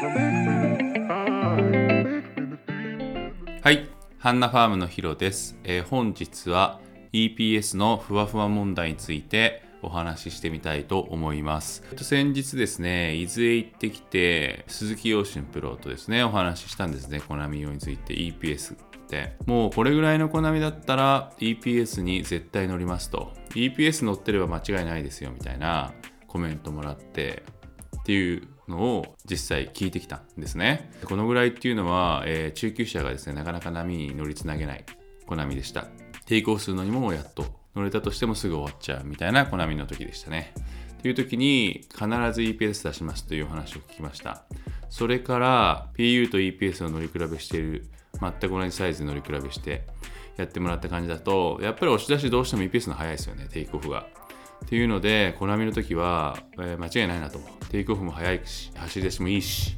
はい、ハンナファームのヒロです。本日は EPS のふわふわ問題についてお話ししてみたいと思います。先日ですね、伊豆へ行ってきて鈴木陽心プロとですねお話ししたんですね。コナミ用について EPS ってもうこれぐらいのコナミだったら EPS に絶対乗りますと、 EPS 乗ってれば間違いないですよみたいなコメントもらってっていうのを実際聞いてきたんですね。このぐらいっていうのは、中級者がですねなかなか波に乗りつなげないコナミでした。抵抗するのにもやっと乗れたとしてもすぐ終わっちゃうみたいなコナミの時でしたね。という時に必ず EPS 出しますという話を聞きました。それから PU と EPS を乗り比べしている、全く同じサイズで乗り比べしてやってもらった感じだと、やっぱり押し出しどうしても EPS の早いですよね、テイクオフがっていうので、コナミの時は、間違いないなと。テイクオフも早いし、走り出しもいいし、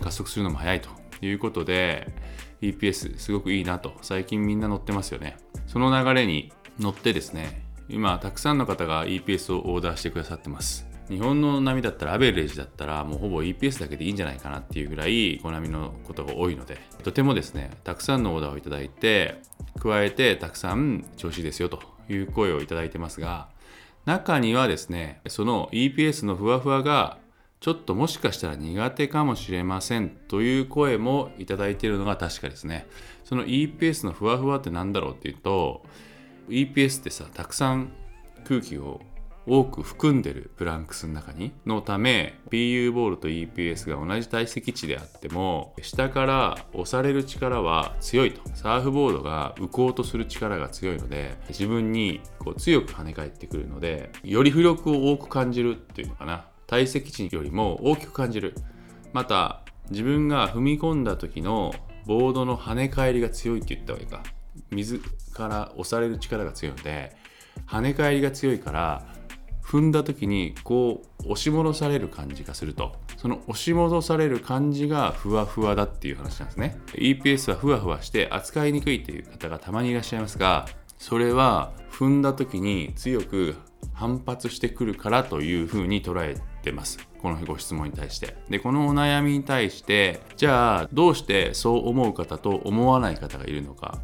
加速するのも早いということで EPS すごくいいなと、最近みんな乗ってますよね。その流れに乗ってですね、今たくさんの方が EPS をオーダーしてくださってます。日本の波だったらアベレージだったらもうほぼ EPS だけでいいんじゃないかなっていうぐらいコナミのことが多いので、とてもですねたくさんのオーダーをいただいて、加えてたくさん調子いいですよという声をいただいてますが、中にはですね、その EPS のふわふわがちょっともしかしたら苦手かもしれませんという声もいただいているのが確かですね。その EPS のふわふわってなんだろうっていうと、 EPS ってさ、たくさん空気を多く含んでるプランクスの中にのため、 PU ボールと EPS が同じ体積値であっても下から押される力は強いと、サーフボードが浮こうとする力が強いので自分にこう強く跳ね返ってくるので、より浮力を多く感じるっていうのかな、体積値よりも大きく感じる、また自分が踏み込んだ時のボードの跳ね返りが強いって言ったわけか、水から押される力が強いので跳ね返りが強いから踏んだ時にこう押し戻される感じがすると、その押し戻される感じがふわふわだっていう話なんですね。 EPS はふわふわして扱いにくいという方がたまにいらっしゃいますが、それは踏んだ時に強く反発してくるからというふうに捉えてます、このご質問に対して。で、このお悩みに対して、じゃあどうしてそう思う方と思わない方がいるのか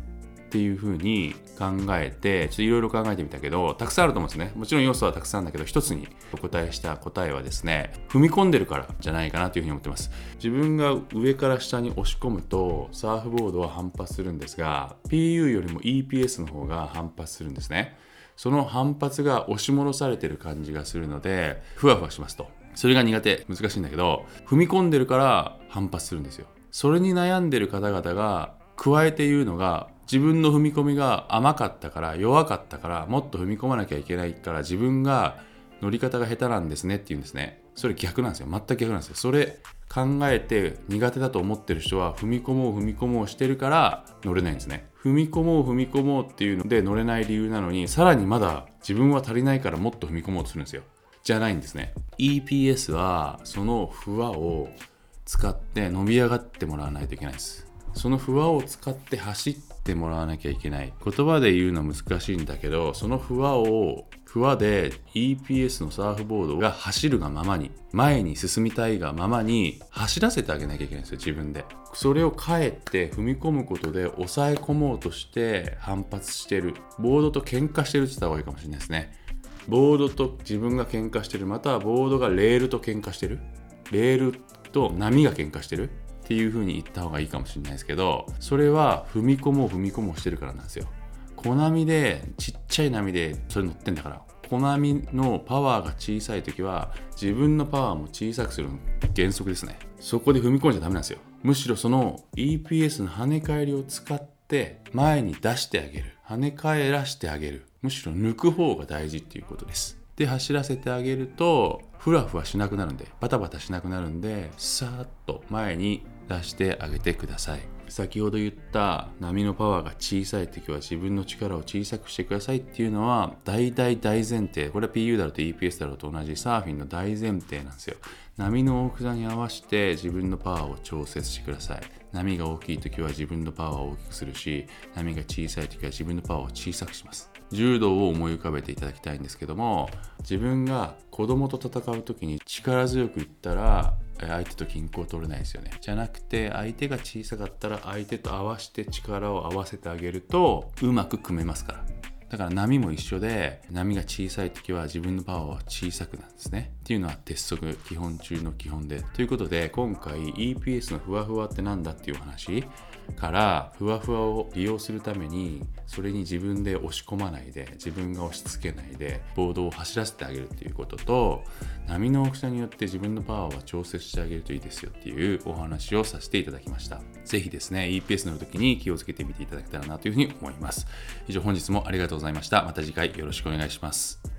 っていうふうに考えて、ちょっといろいろ考えてみたけど、たくさんあると思うんですね。もちろん要素はたくさんだけど、一つにお答えした答えはですね、踏み込んでるからじゃないかなというふうに思ってます。自分が上から下に押し込むとサーフボードは反発するんですが、 PU よりも EPS の方が反発するんですね。その反発が押し戻されてる感じがするのでふわふわしますと。それが苦手、難しいんだけど、踏み込んでるから反発するんですよ。それに悩んでる方々が加えて言うのが、自分の踏み込みが甘かったから、弱かったから、もっと踏み込まなきゃいけないから、自分が乗り方が下手なんですねって言うんですね。それ逆なんですよ。全く逆なんですよ。それ考えて苦手だと思ってる人は、踏み込もうしてるから乗れないんですね。踏み込もうっていうので乗れない理由なのに、さらにまだ自分は足りないからもっと踏み込もうとするんですよ。じゃないんですね。EPS はそのふわを使って伸び上がってもらわないといけないです。その不安を使って走ってもらわなきゃいけない。言葉で言うの難しいんだけど、その不安で EPS のサーフボードが走るがままに、前に進みたいがままに走らせてあげなきゃいけないんですよ、自分で。それをかえって踏み込むことで抑え込もうとして反発してる、ボードと喧嘩してるって言った方がいいかもしれないですね。ボードと自分が喧嘩してる、またはボードがレールと喧嘩してる、レールと波が喧嘩してるっていう風に言った方がいいかもしれないですけど、それは踏み込もうしてるからなんですよ。コナミでちっちゃい波でそれ乗ってんだから、コナミのパワーが小さい時は自分のパワーも小さくするの原則ですね。そこで踏み込んじゃダメなんですよ。むしろその EPS の跳ね返りを使って前に出してあげる、跳ね返らしてあげる、むしろ抜く方が大事っていうことです。で、走らせてあげるとふらふわしなくなるんで、バタバタしなくなるんで、さーっと前に出してあげてください。先ほど言った波のパワーが小さい時は自分の力を小さくしてくださいっていうのは大前提、これは PU だろうと EPS だろうと同じサーフィンの大前提なんですよ。波の大きさに合わせて自分のパワーを調節してください。波が大きい時は自分のパワーを大きくするし、波が小さい時は自分のパワーを小さくします。柔道を思い浮かべていただきたいんですけども、自分が子供と戦う時に力強くいったら相手と均衡を取れないですよね。じゃなくて相手が小さかったら相手と合わせて力を合わせてあげるとうまく組めますから。だから波も一緒で、波が小さい時は自分のパワーは小さくなんですねっていうのは鉄則、基本中の基本で。ということで今回 EPS のふわふわってなんだっていう話から、ふわふわを利用するためにそれに自分で押し込まないで、自分が押し付けないでボードを走らせてあげるっていうことと、波の大きさによって自分のパワーは調節してあげるといいですよっていうお話をさせていただきました。ぜひですね EPS の時に気をつけてみていただけたらなというふうに思います。以上、本日もありがとうございました。また次回よろしくお願いします。